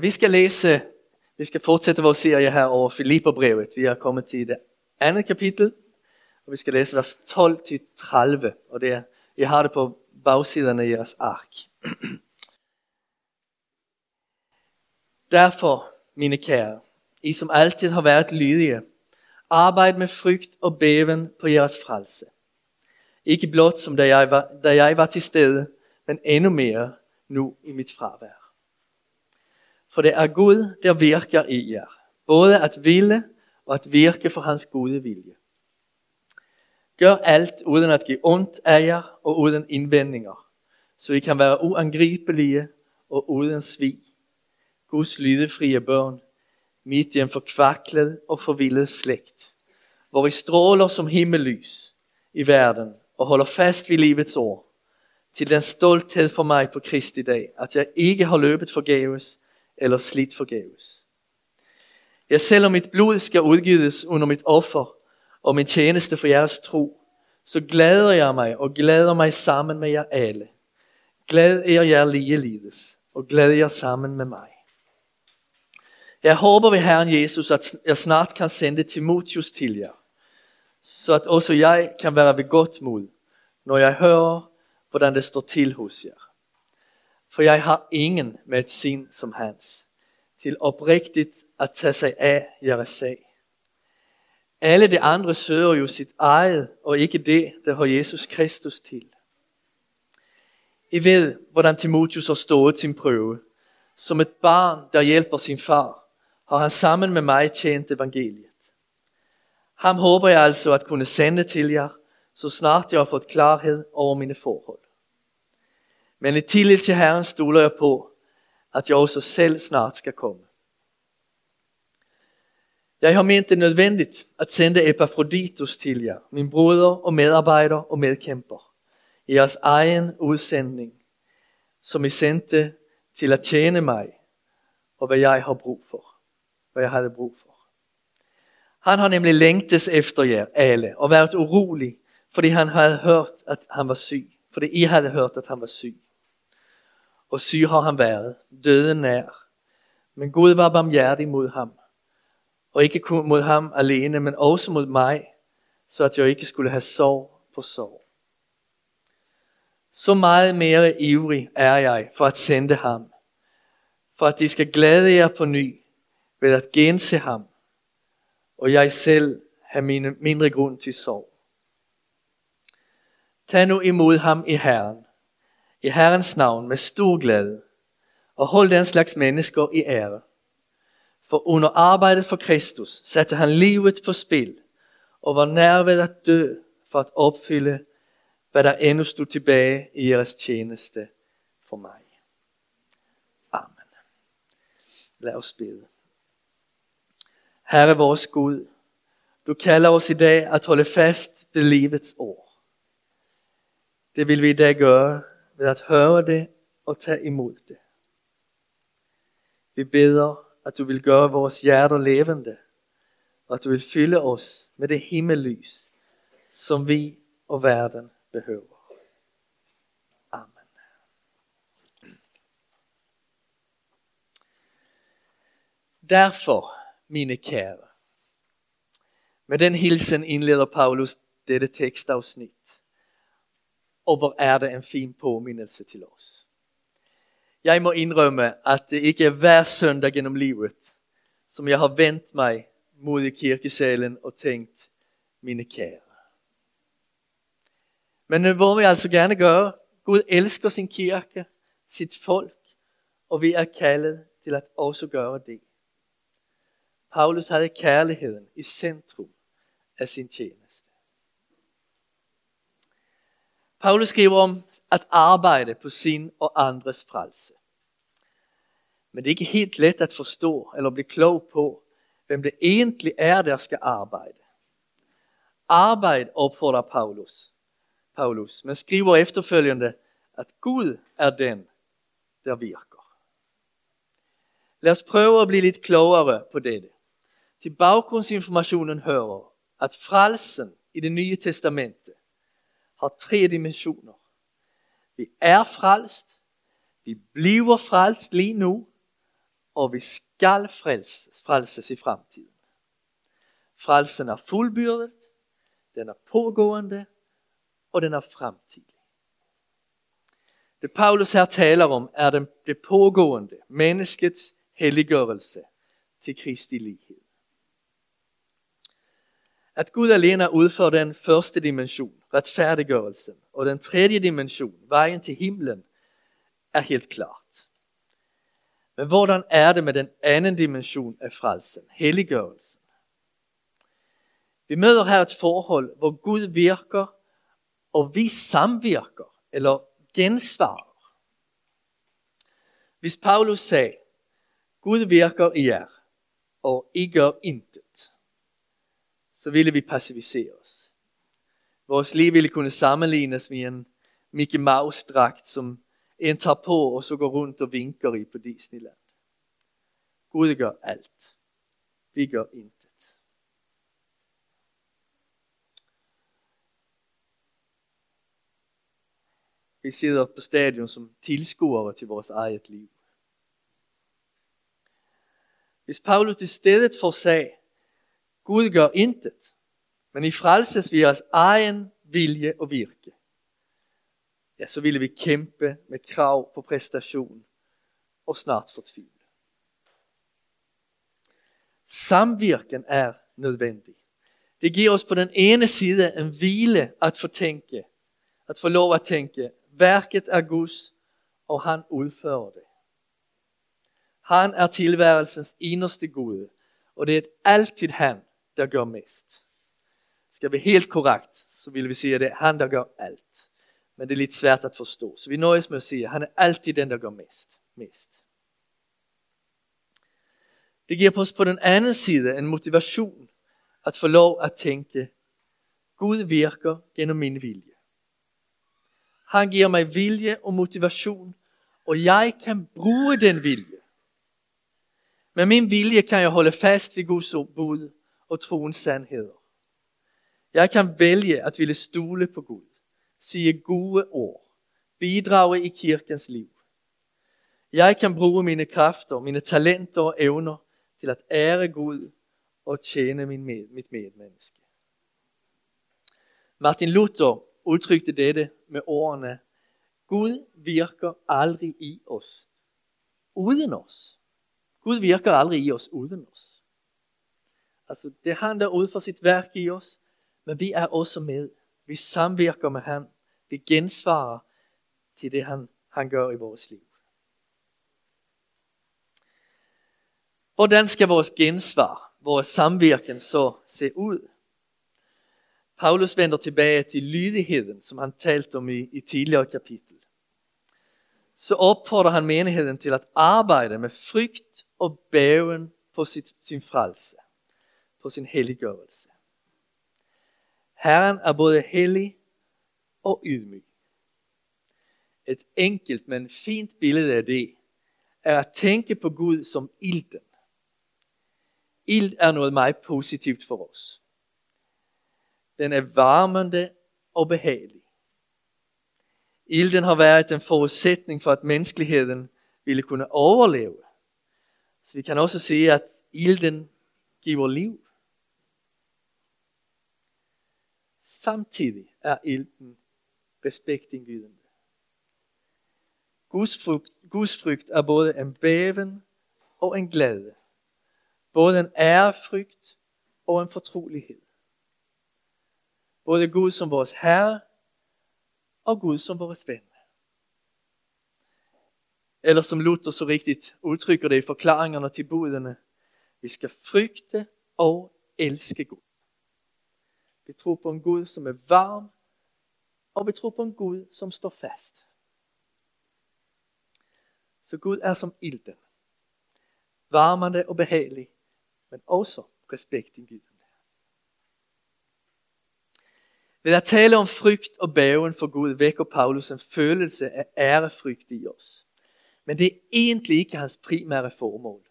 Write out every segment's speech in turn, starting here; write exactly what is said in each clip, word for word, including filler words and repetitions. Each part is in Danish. Vi skal læse, vi skal fortsætte vores serie her over Filipperbrevet. Vi er kommet til det andet kapitel, og vi skal læse vers tolv til tredive, og det er, I har det på bagsiden af jeres ark. Derfor, mine kære, I som altid har været lydige, arbejd med frygt og bæven på jeres frelse. Ikke blot som da jeg var, da jeg var til stede, men endnu mere nu i mit fravær. For det er Gud, der virker i jer, både at ville og at virke for hans gode vilje. Gør alt uden at give ondt af jer og uden indvendinger, så I kan være uangribelige og uden svig. Guds lydefrie børn, midt i en forkvaklet og forvildet slægt, hvor I stråler som himmellys i verden og holder fast ved livets ord, til den stolthed for mig på Kristi dag, at jeg ikke har løbet forgæves, eller slidt forgæves. Jeg selv om mit blod skal udgives under mit offer og min tjeneste for jeres tro, så glæder jeg mig og glæder mig sammen med jer alle. Glæd er jer ligeledes og glæd jer sammen med mig. Jeg håber ved Herren Jesus, at jeg snart kan sende Timotheus til jer, så at også jeg kan være ved godt mod, når jeg hører, hvordan det står til hos jer. For jeg har ingen med et sind som hans, til oprigtigt at tage sig af jeres sag. Alle de andre søger jo sit eget, og ikke det, der har Jesus Kristus til. I ved, hvordan Timotheus har stået sin prøve. Som et barn, der hjælper sin far, har han sammen med mig tjent evangeliet. Ham håber jeg altså at kunne sende til jer, så snart jeg har fået klarhed over mine forhold. Men i tillid til Herren stoler jeg på, at jeg også selv snart skal komme. Jeg har ment det nødvendigt at sende Epaphroditus til jer, min broder og medarbejder og medkæmper, i jeres egen udsendning, som I sendte til at tjene mig, og hvad jeg har brug for, hvad jeg havde brug for. Han har nemlig længtes efter jer alle, og været urolig, fordi han havde hørt, at han var syg. Fordi I havde hørt, at han var syg. Og syg har han været, døden nær. Men Gud var barmhjertig mod ham. Og ikke kun mod ham alene, men også mod mig, så at jeg ikke skulle have sorg på sorg. Så meget mere ivrig er jeg for at sende ham, for at I skal glæde jer på ny ved at gense ham, og jeg selv har mine mindre grund til sorg. Tag nu imod ham i Herren, i Herrens navn med stor glæde, og hold den slags mennesker i ære. For under arbejdet for Kristus satte han livet på spil, og var nær ved at dø for at opfylde, hvad der endnu stod tilbage i jeres tjeneste for mig. Amen. Lad os bede. Herre vores Gud, du kalder os i dag at holde fast ved livets ord. Det vil vi i dag gøre ved at høre det og tage imod det. Vi beder, at du vil gøre vores hjerter levende, og at du vil fylde os med det himmellys, som vi og verden behøver. Amen. Derfor, mine kære, med den hilsen indleder Paulus dette tekstafsnit. Og hvor er det en fin påminnelse til os. Jeg må indrømme, at det ikke er hver søndag gennem livet, som jeg har vendt mig mod i kirkesalen og tænkt, mine kære. Men det må vi altså gerne gøre. Gud elsker sin kirke, sit folk, og vi er kaldet til at også gøre det. Paulus havde kærligheden i centrum af sin tjeneste. Paulus skriver om at arbejde på sin og andres frelse. Men det er ikke helt let at forstå eller blive klog på, hvem det egentlig er, der skal arbejde. Arbejd opfordrer Paulus, Paulus, men skriver efterfølgende, at Gud er den, der virker. Lad os prøve at blive lidt klogere på dette. Til baggrundsinformationen hører, at frelsen i det nye testamente har tre dimensioner. Vi er frelst, vi bliver frelst lige nu, og vi skal frelses, frelses i fremtiden. Frelsen er fuldbyrdet, den er pågående, og den er fremtidig. Det Paulus her taler om, er den, det pågående menneskets helliggørelse til Kristi lighed. At Gud alene udfører den første dimension, retfærdiggørelsen, og den tredje dimension, vejen til himlen, er helt klart. Men hvordan er det med den anden dimension af frelsen, helliggørelsen? Vi møder her et forhold, hvor Gud virker, og vi samvirker, eller gensvarer. Hvis Paulus sagde, Gud virker i jer, og I gør intet, så ville vi passivisere os. Vores liv ville kunne sammenlignes med en Mickey Mouse-dragt, som en tager på, og så går rundt og vinker i på Disneyland. Gud gør alt. Vi gør intet. Vi sidder på stadion som tilskuere til vores eget liv. Hvis Paulus i stedet for sagde, Gud gør intet, men I frelses ved jeres egen vilje og virke, ja, så ville vi kæmpe med krav på præstation og snart fortvivle. Samvirken er nødvendig. Det giver os på den ene side en hvile at få tænke, at få lov at tænke, værket er Guds, og han udfører det. Han er tilværelsens inderste gode, og det er altid han, der gør mest. Skal vi helt korrekt, så vil vi sige, at det er han, der gør alt. Men det er lidt svært at forstå, så vi nøjes med at sige, at han er altid den, der gør mest. mest. Det giver os på den anden side en motivation at få lov at tænke, Gud virker gennem min vilje. Han giver mig vilje og motivation, og jeg kan bruge den vilje. Med min vilje kan jeg holde fast ved Guds bud og troens sandheder. Jeg kan vælge at ville stole på Gud, sige gode ord, bidrage i kirkens liv. Jeg kan bruge mine kræfter, mine talenter og evner til at ære Gud og tjene min med, mit medmenneske. Martin Luther udtrykte dette med ordene, Gud virker aldrig i os, uden os. Gud virker aldrig i os, uden os. Altså, det er han, der udfører sit værk i os, men vi er også med. Vi samvirker med han. Vi gensvarer til det, han, han gør i vores liv. Hvordan skal vores gensvar, vores samvirken så se ud? Paulus vender tilbage til lydigheden, som han talte om i, i tidligere kapitel. Så opfordrer han menigheden til at arbejde med frygt og bæven på sit, sin frelse, på sin helliggørelse. Herren er både hellig og ydmyg. Et enkelt, men fint billede af det, er at tænke på Gud som ilden. Ild er noget meget positivt for os. Den er varmende og behagelig. Ilden har været en forudsætning for, at menneskeligheden ville kunne overleve. Så vi kan også sige, at ilden giver liv. Samtidig er ilden respektingydende. Guds frygt, Guds frygt er både en bæven og en glæde. Både en ærefrygt og en fortrolighed. Både Gud som vores Herre og Gud som vores ven. Eller som Luther så rigtigt udtrykker det i forklaringerne til budene. Vi skal frygte og elske Gud. Vi tror på en Gud, som er varm, og vi tror på en Gud, som står fast. Så Gud er som ilden. Varmende og behagelig, men også respektingydende. Ved at tale om frygt og bæven for Gud, vækker Paulus en følelse af ærefrygt i os. Men det er egentlig ikke hans primære formål.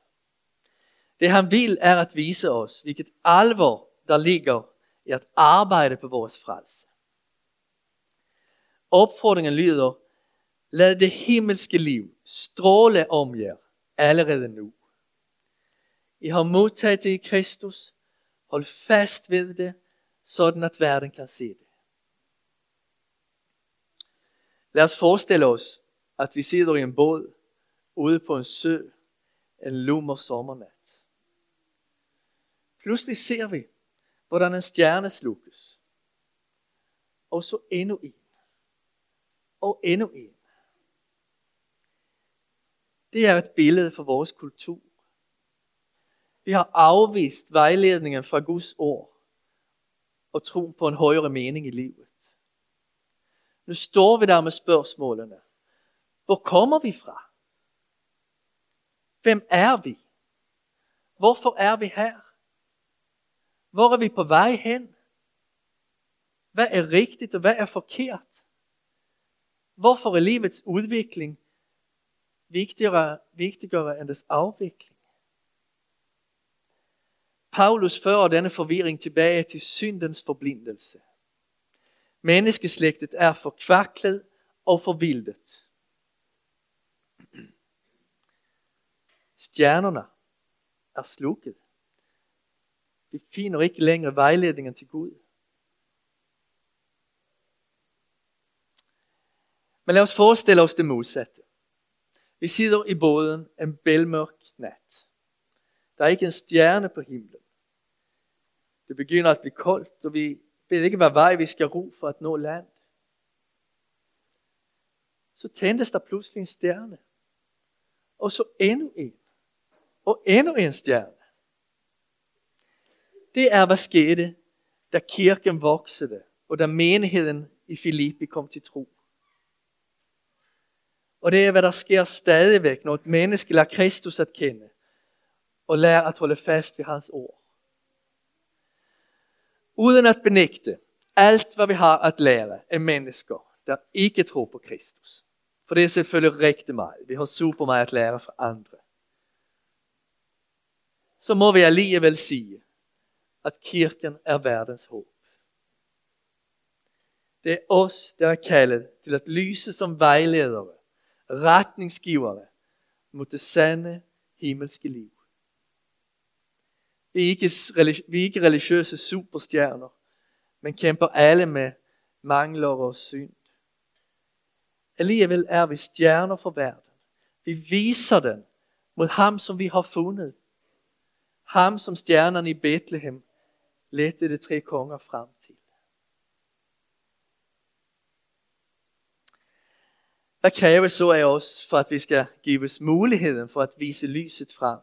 Det han vil, er at vise os, hvilket alvor der ligger i at arbejde på vores frelse. Opfordringen lyder, lad det himmelske liv stråle om jer allerede nu. I har modtaget det i Kristus. Hold fast ved det, sådan at verden kan se det. Lad os forestille os, at vi sidder i en båd ude på en sø en lummer sommernat. Pludselig ser vi, hvordan en stjerne slukkes. Og så endnu en. Og endnu en. Det er et billede for vores kultur. Vi har afvist vejledningen fra Guds ord og troen på en højere mening i livet. Nu står vi der med spørgsmålene. Hvor kommer vi fra? Hvem er vi? Hvorfor er vi her? Hvor er vi på vej hen? Hvad er rigtigt og hvad er forkert? Hvorfor er livets udvikling vigtigere, vigtigere end dets afvikling? Paulus fører denne forvirring tilbage til syndens forblindelse. Menneskeslægtet er forkvaklet og forvildet. Stjernerne er slukket. Vi finder ikke længere vejledningen til Gud. Men lad os forestille os det modsatte. Vi sidder i båden en bælmørk nat. Der er ikke en stjerne på himlen. Det begynder at blive koldt, og vi ved ikke, hvad vej vi skal ro for at nå land. Så tændes der pludselig en stjerne. Og så endnu en. Og endnu en stjerne. Det er, hvad skete, da kirken voksede, og da menigheden i Filippi kom til tro. Og det er, hvad der sker stadigvæk, når et menneske lader Kristus at kende, og lærer at holde fast ved hans ord. Uden at benægte alt, hvad vi har at lære af mennesker, der ikke tror på Kristus. For det er selvfølgelig rigtig meget. Vi har super meget at lære fra andre. Så må vi alligevel sige, at kirken er verdens håb. Det er os, der er kaldet til at lyse som vejledere, retningsgivere mod det sande himmelske liv. Vi er ikke, vi er ikke religiøse superstjerner, men kæmper alle med mangler og synd. Alligevel er vi stjerner for verden. Vi viser den mod ham, som vi har fundet. Ham, som stjernerne i Betlehem ledte de tre konger frem til. Hvad kræver så af os, for at vi skal gives muligheden for at vise lyset frem?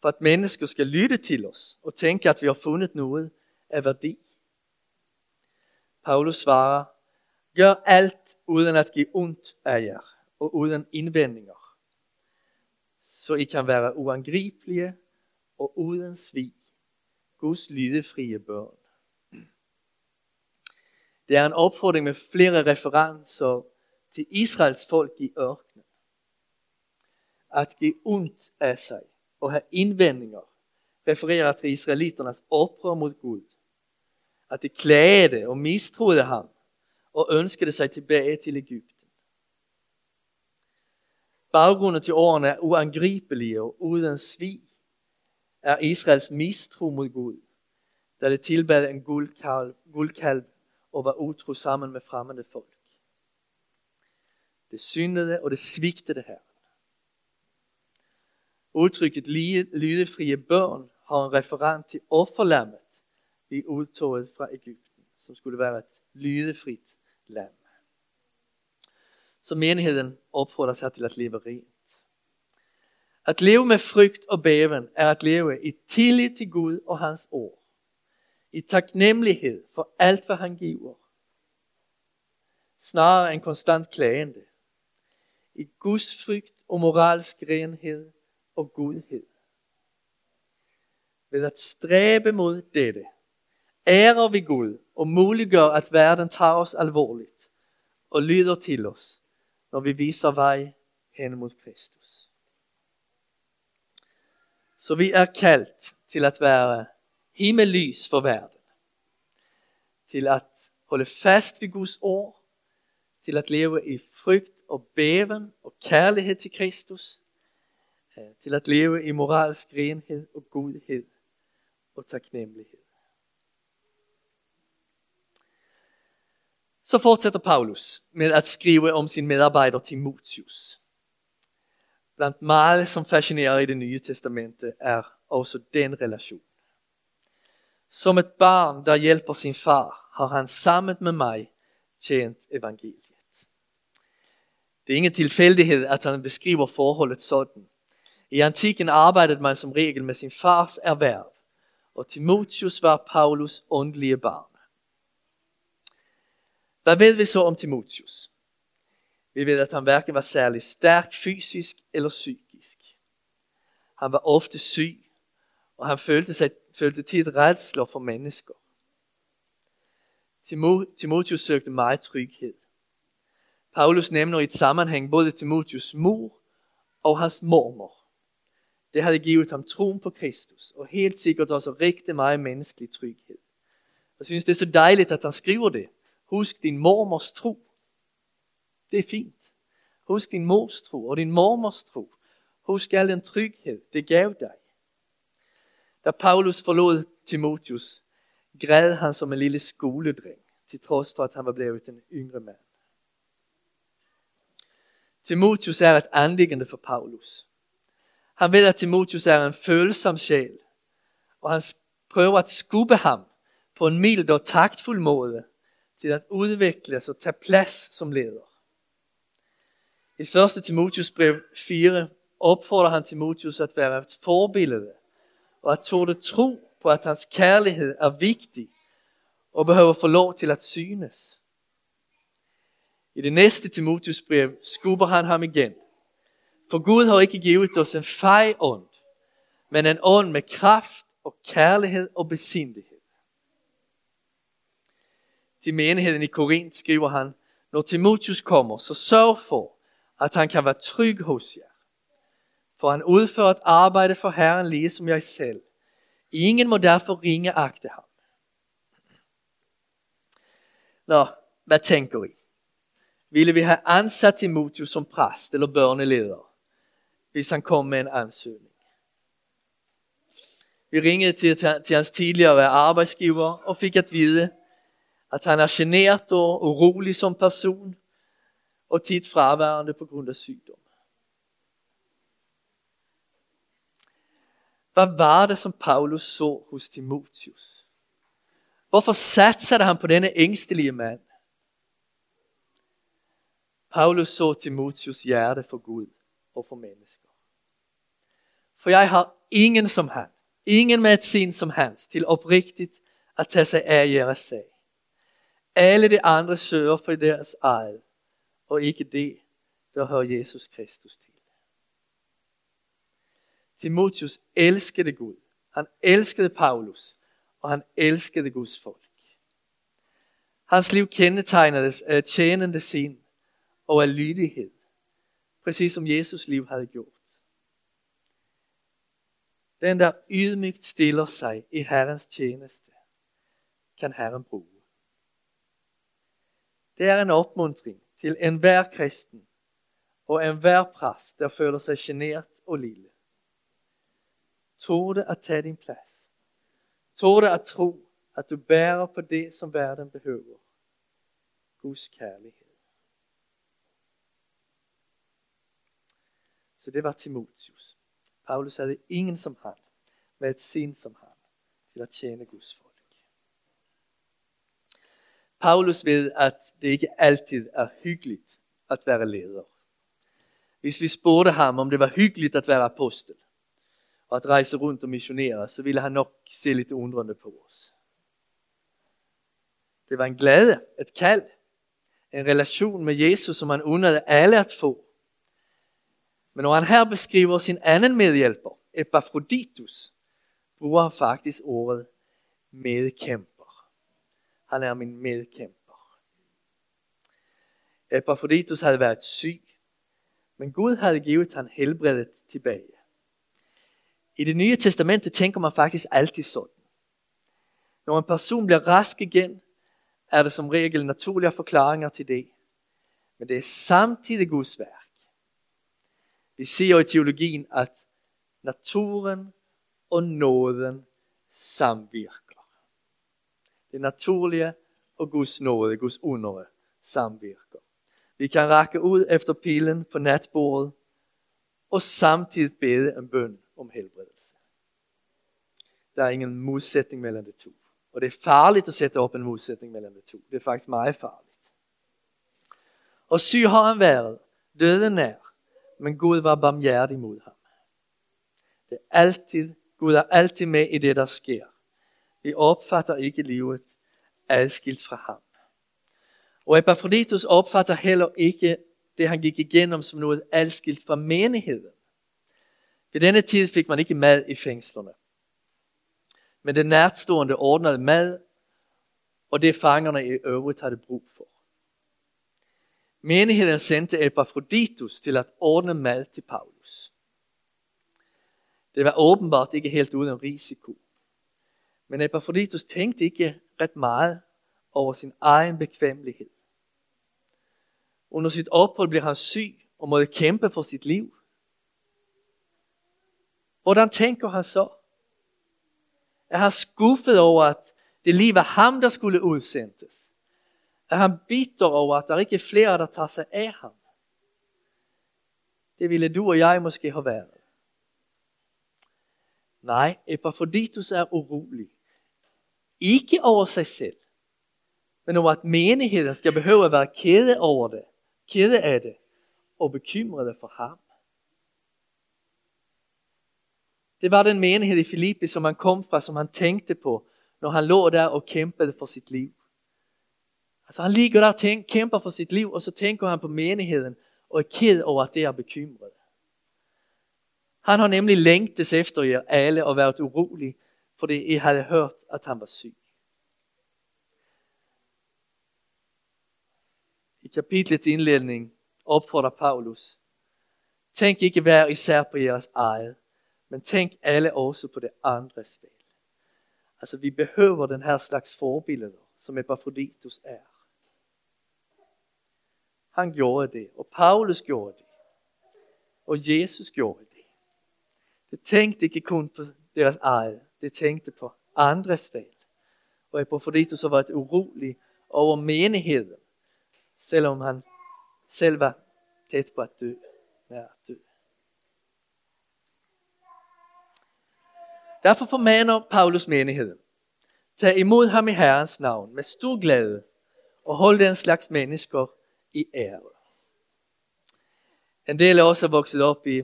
For at mennesker skal lytte til os og tænke, at vi har fundet noget af værdi? Paulus svarer, gør alt uden at give ondt af jer og uden indvendinger, så I kan være uangribelige og uden svig, Guds lydefrie børn. Det er en opfordring med flere referencer til Israels folk i ørkenen. At give ondt af sig og have indvendinger refererer til israeliternes oprør mod Gud. At de klagede og mistroede ham og ønskede sig tilbage til Egypten. Baggrunden til ordene er uangribelige og uden svig. Er Israels mistro mod Gud, da det tilbad en guldkalv, guldkalv og var utro sammen med fremmede folk. Det syndede og det svigtede Herren. Udtrykket lydefrie børn har en referent til offerlammet i udtoget fra Egypten, som skulle være et lydefrit lam. Så menigheden opfordrer sig til at leve rent. At leve med frygt og bæven er at leve i tillid til Gud og hans ord. I taknemmelighed for alt, hvad han giver. Snarere en konstant klagende. I Guds frygt og moralsk renhed og godhed. Ved at stræbe mod dette, ærer vi Gud og muliggør, at verden tager os alvorligt og lyder til os, når vi viser vej hen mod Kristus. Så vi er kaldt til at være himmellys for verden. Til at holde fast ved Guds ord. Til at leve i frygt og bæven og kærlighed til Kristus. til at leve i moralsk renhed og godhed og taknemmelighed. Så fortsætter Paulus med at skrive om sin medarbejder Timotheus. Blandt meget som fascinerer i det nye testamente er også den relation. Som et barn, der hjælper sin far, har han sammen med mig tjent evangeliet. Det er ingen tilfældighed, at han beskriver forholdet sådan. I antikken arbejdede man som regel med sin fars erhverv, og Timotheus var Paulus åndelige barn. Hvad ved vi så om Timotheus? Vi ved, at han hverken var særlig stærk fysisk eller psykisk. Han var ofte syg, og han følte, sig, følte tit rædsler for mennesker. Timotheus søgte meget tryghed. Paulus nævner i et sammenhæng både Timotheus' mor og hans mormor. Det havde givet ham troen på Kristus, og helt sikkert også rigtig meget menneskelig tryghed. Jeg synes, det er så dejligt, at han skriver det. Husk din mormors tro. Det er fint. Husk din mors tro og din mormors tro. Husk al den tryghed, det gav dig. Da Paulus forlod Timotheus, græd han som en lille skoledreng, til trods for, at han var blevet en yngre mand. Timotheus er et anliggende for Paulus. Han ved, at Timotheus er en følsom sjæl, og han prøver at skubbe ham på en mild og taktfuld måde til at udvikles og tage plads som leder. I første Timotheus brev fire opfordrer han Timotheus at være et forbillede, og at tåle tro på, at hans kærlighed er vigtig, og behøver få lov til at synes. I det næste Timotheus brev skubber han ham igen. For Gud har ikke givet os en fej ånd, men en ånd med kraft og kærlighed og besindighed. Til menigheden i Korint skriver han, når Timotheus kommer, så sørg for, at han kan være tryg hos jer. For han udfører et arbejde for Herren lige som jeg selv. Ingen må derfor ringeagte ham. Nå, hvad tænker I? Ville vi have ansat Timotheus som præst eller børneleder, hvis han kom med en ansøgning? Vi ringede til, til hans tidligere arbejdsgiver og fik at vide, at han er genert og urolig som person og tit fraværende på grund af sygdom. Hvad var det, som Paulus så hos Timotheus? Hvorfor satsede han på denne ængstelige mand? Paulus så Timotheus hjerte for Gud og for mennesker. For jeg har ingen som han, ingen med et sind som hans, til oprigtigt at tage sig af jeres sag. Alle de andre søger for deres eget, og ikke det, der hører Jesus Kristus til. Timotheus elskede Gud, han elskede Paulus, og han elskede Guds folk. Hans liv kendetegnedes af tjenende sind og af lydighed, præcis som Jesus liv havde gjort. Den, der ydmygt stiller sig i Herrens tjeneste, kan Herren bruge. Det er en opmuntring til enhver kristen og enhver præst, der føler sig genert og lille. Torde at tage din plads. Torde at tro, at du bærer på det, som verden behøver. Guds kærlighed. Så det var Timotheus. Paulus havde ingen som han, med et sind som han, til at tjene Guds folk. Paulus ved, at det ikke altid er hyggeligt at være leder. Hvis vi spurgte ham, om det var hyggeligt at være apostel, og at rejse rundt og missionere, så ville han nok se lidt undrende på os. Det var en glæde, et kald, en relation med Jesus, som han undrede alle at få. Men når han her beskriver sin anden medhjælper, Epaphroditus, bruger han faktisk ordet medkæmper. Han er min medkæmper. Epaphroditus havde været syg, men Gud havde givet han helbredet tilbage. I det nye testamente tænker man faktisk altid sådan. Når en person bliver rask igen, er det som regel naturlige forklaringer til det. Men det er samtidig Guds værk. Vi siger i teologien, at naturen og nåden samvirker. Det naturlige og Guds nåde, Guds undere samvirker. Vi kan række ud efter pilen på natbordet og samtidig bede en bøn om helbredelse. Der er ingen modsætning mellem de to. Og det er farligt at sætte op en modsætning mellem de to. Det er faktisk meget farligt. Og syg har han været, døden er, men Gud var barmhjertig mod ham. Det er altid, Gud er altid med i det, der sker. Vi opfatter ikke livet adskilt fra ham. Og Epaphroditus opfatter heller ikke det, han gik igennem, som noget adskilt fra menigheden. Ved denne tid fik man ikke mad i fængslerne. Men det nærtstående ordnede mad, og det fangerne i øvrigt havde brug for. Menigheden sendte Epaphroditus til at ordne mad til Paulus. Det var åbenbart ikke helt uden risiko. Men Epaphroditus tænkte ikke ret meget over sin egen bekvemmelighed. Under sit ophold blev han syg og måtte kæmpe for sit liv. Hvordan tænker han så? Er han skuffet over, at det lige var ham, der skulle udsendes? Er han bitter over, at der ikke er flere, der tager sig af ham? Det ville du og jeg måske have været. Nej, Epaphroditus er urolig. Ikke over sig selv, men over at menigheden skal behøve at være kede over det, kede af det, og bekymrede for ham. Det var den menighed i Filippi, som han kom fra, som han tænkte på, når han lå der og kæmpede for sit liv. Altså han ligger der og tænker, kæmper for sit liv, og så tænker han på menigheden, og er ked over, at det er bekymret. Han har nemlig længtes efter jer alle, og været urolig, fordi I havde hørt, at han var syg. I kapitlets indledning opfordrer Paulus, tænk ikke hver især på jeres eget, men tænk alle også på det andres vel. Altså vi behøver den her slags forbilleder, som Epaphroditus er. Han gjorde det, og Paulus gjorde det, og Jesus gjorde det. Det tænkte ikke kun på deres eget, det tænkte på andres vel. Og Epaphroditus har været urolig over menigheden, selvom han selv var tæt på at dø, nær dø. Derfor formaner Paulus menigheden. Tag imod ham i Herrens navn med stor glæde og hold den slags mennesker i ære. En del af os er vokset op i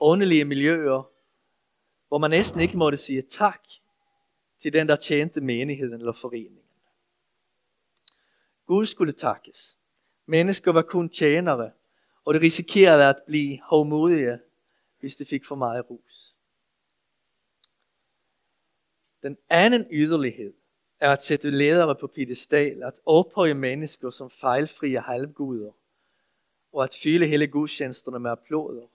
åndelige miljøer, hvor man næsten ikke måtte sige tak til den, der tjente menigheden eller foreningen. Gud skulle takkes. Mennesker var kun tjenere, og det risikerede at blive hovmodige, hvis de fik for meget rus. Den anden yderlighed er at sætte ledere på piedestal, at ophøje mennesker som fejlfrie halvguder, og at fylde hele gudstjenesterne med applauder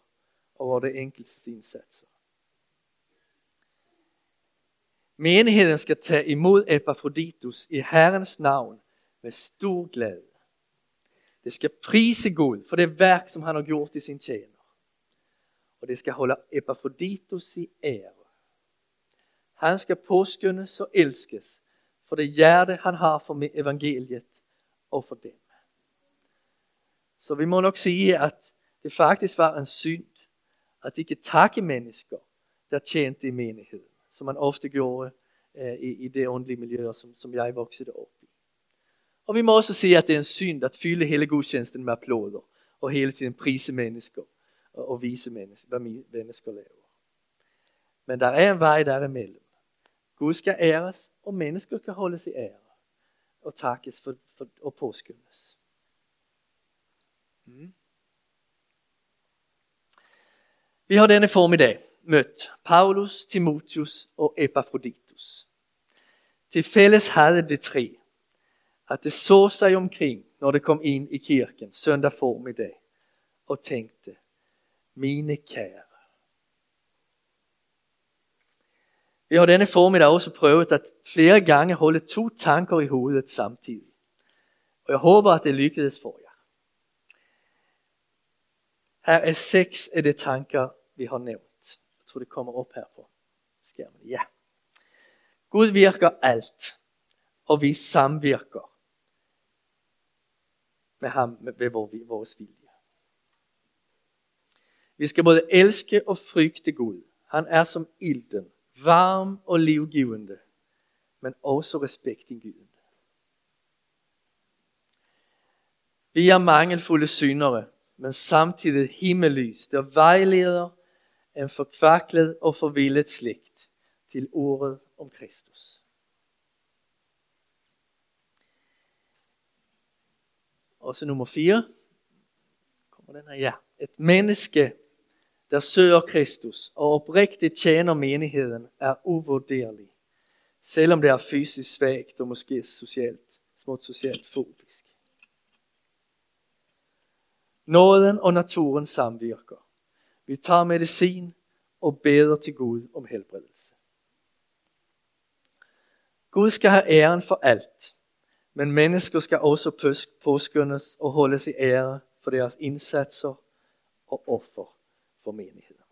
over det enkeltes indsatser. Menigheden skal tage imod Epaphroditus i Herrens navn med stor glæde. Det skal prise Gud for det værk, som han har gjort i sin tjener. Og det skal holde Epaphroditus i ære. Han skal påskyndes og elskes for det hjerte, han har for evangeliet og for dem. Så vi må nok sige, at det faktisk var en synd, at ikke takke mennesker, der tjente i menigheden, som man ofte gjorde eh, i, i det åndelige miljø, som, som jeg voksede op i. Og vi må også sige, at det er en synd at fylde hele gudstjenesten med applauder, og hele tiden prise mennesker og, og vise mennesker, hvad mennesker laver. Men der er en vej derimellem. Gud skal æres, og mennesker kan holdes i ære og takkes for, for, og påskyndes. Mm. Vi har denne formiddag mødt Paulus, Timotheus og Epaphroditus. Til fælles havde de tre, at det så sig omkring, når det kom ind i kirken søndag formiddag, og tænkte, mine kære. Vi har denne formiddag også prøvet at flere gange holde to tanker i hovedet samtidig. Og jeg håber, at det lykkedes for jer. Her er seks af de tanker, vi har nævnt. Jeg tror det kommer op her på skærmen. Ja. Gud virker alt, og vi samvirker med ham, med vores vilje. Vi skal både elske og frygte Gud. Han er som ilden, varm og livgivende, men også respektindgivende. Vi er mangelfulde syndere, men samtidig himmellys, der vejleder en forkvaklet og forvildet slægt til ordet om Kristus. Og så nummer fire. Kommer den her? Ja. Et menneske, der søger Kristus og oprigtigt tjener menigheden, er uvurderlig, selvom det er fysisk svagt og måske socialt, småt socialt fobisk. Nåden og naturen samvirker. Vi tager medicin og beder til Gud om helbredelse. Gud skal have æren for alt, men mennesker skal også påskyndes og holdes i ære for deres indsatser og offer for menigheden.